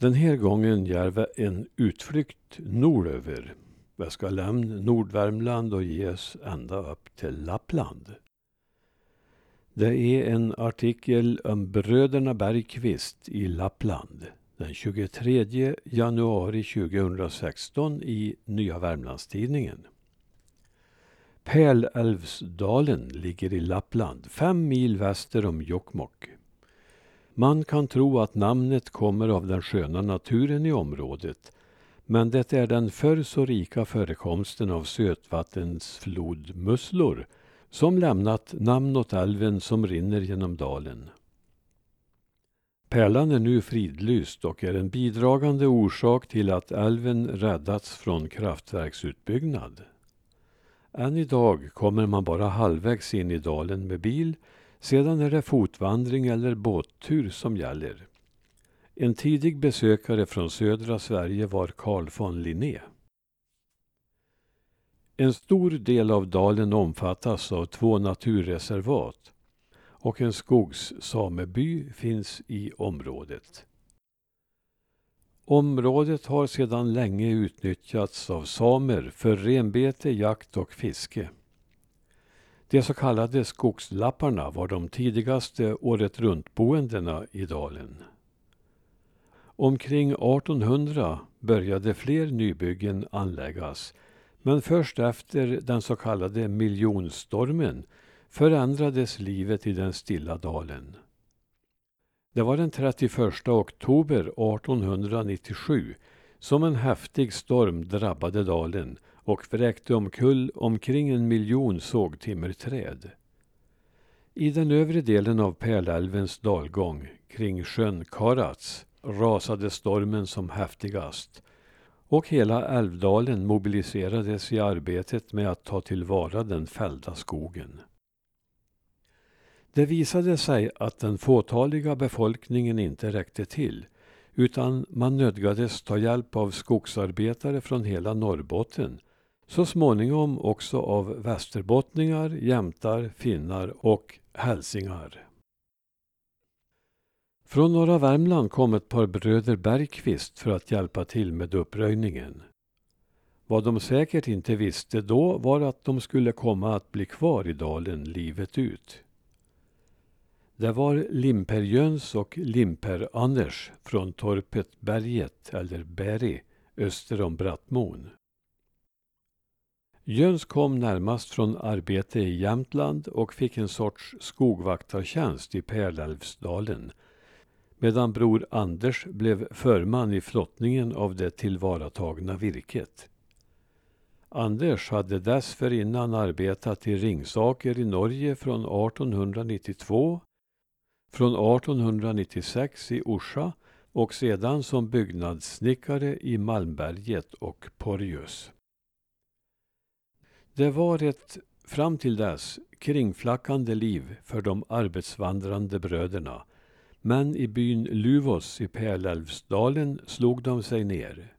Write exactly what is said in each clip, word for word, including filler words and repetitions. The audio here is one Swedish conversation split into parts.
Den här gången gör vi en utflykt norröver. Vi ska lämna Nordvärmland och ge oss ända upp till Lappland. Det är en artikel om Bröderna Bergkvist i Lappland den tjugotredje januari tjugohundrasexton i Nya Värmlandstidningen. Pärlälvsdalen ligger i Lappland, fem mil väster om Jokkmokk. Man kan tro att namnet kommer av den sköna naturen i området, men det är den förr så rika förekomsten av sötvattensflodmusslor som lämnat namn åt älven som rinner genom dalen. Pärlan är nu fridlyst och är en bidragande orsak till att älven räddats från kraftverksutbyggnad. Än idag kommer man bara halvvägs in i dalen med bil, sedan är det fotvandring eller båttur som gäller. En tidig besökare från södra Sverige var Carl von Linné. En stor del av dalen omfattas av två naturreservat och en skogssameby finns i området. Området har sedan länge utnyttjats av samer för renbete, jakt och fiske. De så kallade skogslapparna var de tidigaste året runtboendena i dalen. Omkring artonhundra började fler nybyggen anläggas, men först efter den så kallade miljonstormen förändrades livet i den stilla dalen. Det var den trettioförsta oktober artonhundranittiosju som en häftig storm drabbade dalen och vräkte omkull omkring en miljon sågtimmerträd. I den övre delen av Pärlälvens dalgång kring sjön Karats rasade stormen som häftigast och hela älvdalen mobiliserades i arbetet med att ta tillvara den fällda skogen. Det visade sig att den fåtaliga befolkningen inte räckte till, utan man nödgades ta hjälp av skogsarbetare från hela Norrbotten, så småningom också av västerbottningar, jämtar, finnar och hälsingar. Från norra Värmland kom ett par bröder Bergkvist för att hjälpa till med uppröjningen. Vad de säkert inte visste då var att de skulle komma att bli kvar i dalen livet ut. Det var Limper Jöns och Limper Anders från torpet Berget eller Berget öster om Brattmon. Jöns kom närmast från arbete i Jämtland och fick en sorts skogvaktartjänst i Pärlälvsdalen, medan bror Anders blev förman i flottningen av det tillvaratagna virket. Anders hade dessförinnan arbetat i Ringsaker i Norge från artonhundranittiotvå, från artonhundranittiosex i Orsa och sedan som byggnadssnickare i Malmberget och Porjus. Det var ett, fram till dess, kringflackande liv för de arbetsvandrande bröderna, men i byn Luvos i Pärlälvsdalen slog de sig ner.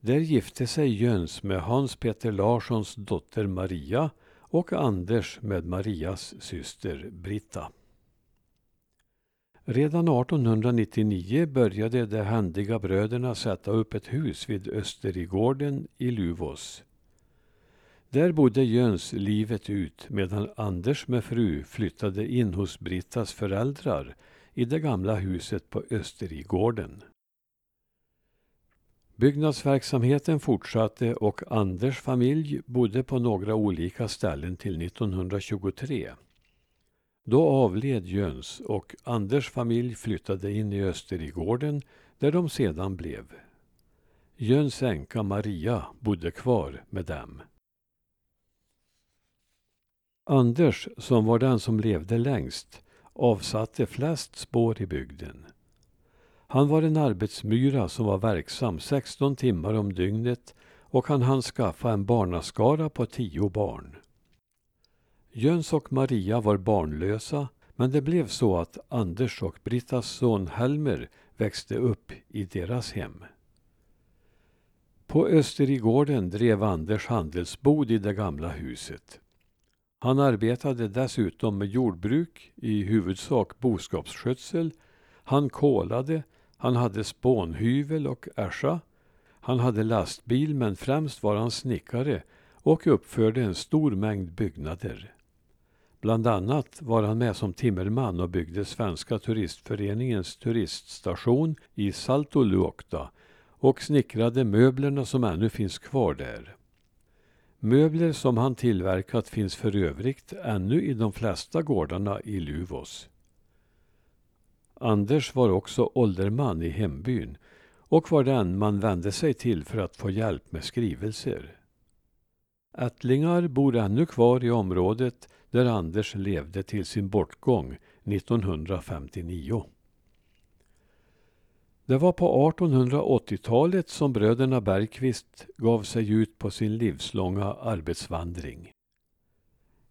Där gifte sig Jöns med Hans-Peter Larssons dotter Maria och Anders med Marias syster Britta. Redan artonhundranittionio började de händiga bröderna sätta upp ett hus vid Österigården i Luvos. Där bodde Jöns livet ut medan Anders med fru flyttade in hos Brittas föräldrar i det gamla huset på Österigården. Byggnadsverksamheten fortsatte och Anders familj bodde på några olika ställen till nittonhundratjugotre. Då avled Jöns och Anders familj flyttade in i Österigården där de sedan blev. Jöns änka Maria bodde kvar med dem. Anders, som var den som levde längst, avsatte flest spår i bygden. Han var en arbetsmyra som var verksam sexton timmar om dygnet och han hann skaffa en barnaskara på tio barn. Jöns och Maria var barnlösa, men det blev så att Anders och Brittas son Helmer växte upp i deras hem. På Österigården drev Anders handelsbod i det gamla huset. Han arbetade dessutom med jordbruk, i huvudsak boskapsskötsel. Han kolade, Han hade spånhyvel och ärsa. Han hade lastbil, men främst var han snickare och uppförde en stor mängd byggnader. Bland annat var han med som timmerman och byggde Svenska turistföreningens turiststation i Saltoluokta och snickrade möblerna som ännu finns kvar där. Möbler som han tillverkat finns för övrigt ännu i de flesta gårdarna i Luvos. Anders var också ålderman i hembyn och var den man vände sig till för att få hjälp med skrivelser. Ättlingar bor ännu kvar i området där Anders levde till sin bortgång nittonhundrafemtionio. Det var på artonhundraåttiotalet som bröderna Bergkvist gav sig ut på sin livslånga arbetsvandring.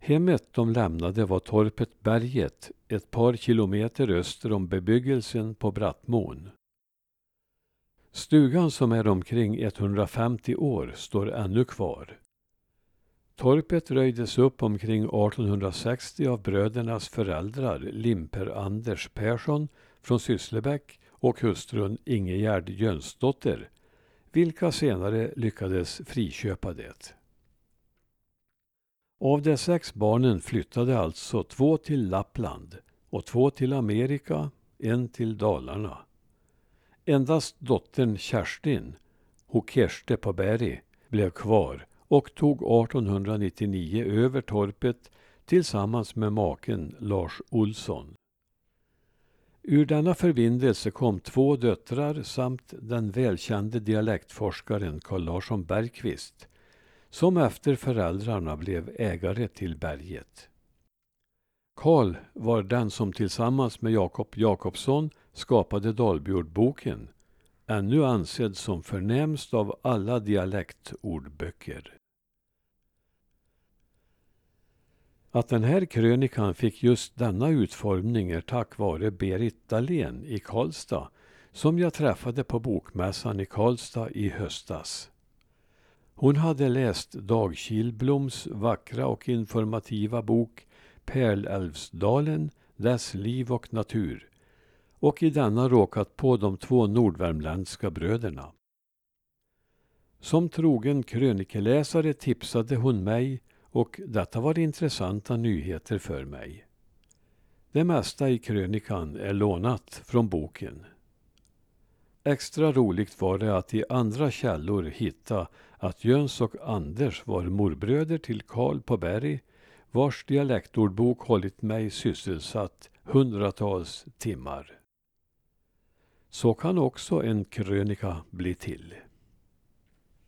Hemmet de lämnade var torpet Berget, ett par kilometer öster om bebyggelsen på Brattmon. Stugan som är omkring hundrafemtio år står ännu kvar. Torpet röjdes upp omkring artonhundrasextio av brödernas föräldrar Limper Anders Persson från Sysslebäck och hustrun Ingegärd Jönsdotter, vilka senare lyckades friköpa det. Av de sex barnen flyttade alltså två till Lappland och två till Amerika, en till Dalarna. Endast dottern Kerstin, hon Kerste på Berget, blev kvar och tog artonhundranittionio över torpet tillsammans med maken Lars Olsson. Ur denna förbindelse kom två döttrar samt den välkände dialektforskaren Carl Larsson Bergkvist, som efter föräldrarna blev ägare till Berget. Carl var den som tillsammans med Jakob Jakobsson skapade Dalbjörgboken, ännu ansedd som förnämst av alla dialektordböcker. Att den här krönikan fick just denna utformning är tack vare Britta i Karlstad, som jag träffade på bokmässan i Karlstad i höstas. Hon hade läst Dag Kilbloms vackra och informativa bok Pärlälvsdalen, dess liv och natur, och i denna råkat på de två nordvärmländska bröderna. Som trogen krönikeläsare tipsade hon mig, och detta var intressanta nyheter för mig. Det mesta i krönikan är lånat från boken. Extra roligt var det att i andra källor hitta att Jöns och Anders var morbröder till Carl på Berg, vars dialektordbok hållit mig sysselsatt hundratals timmar. Så kan också en krönika bli till.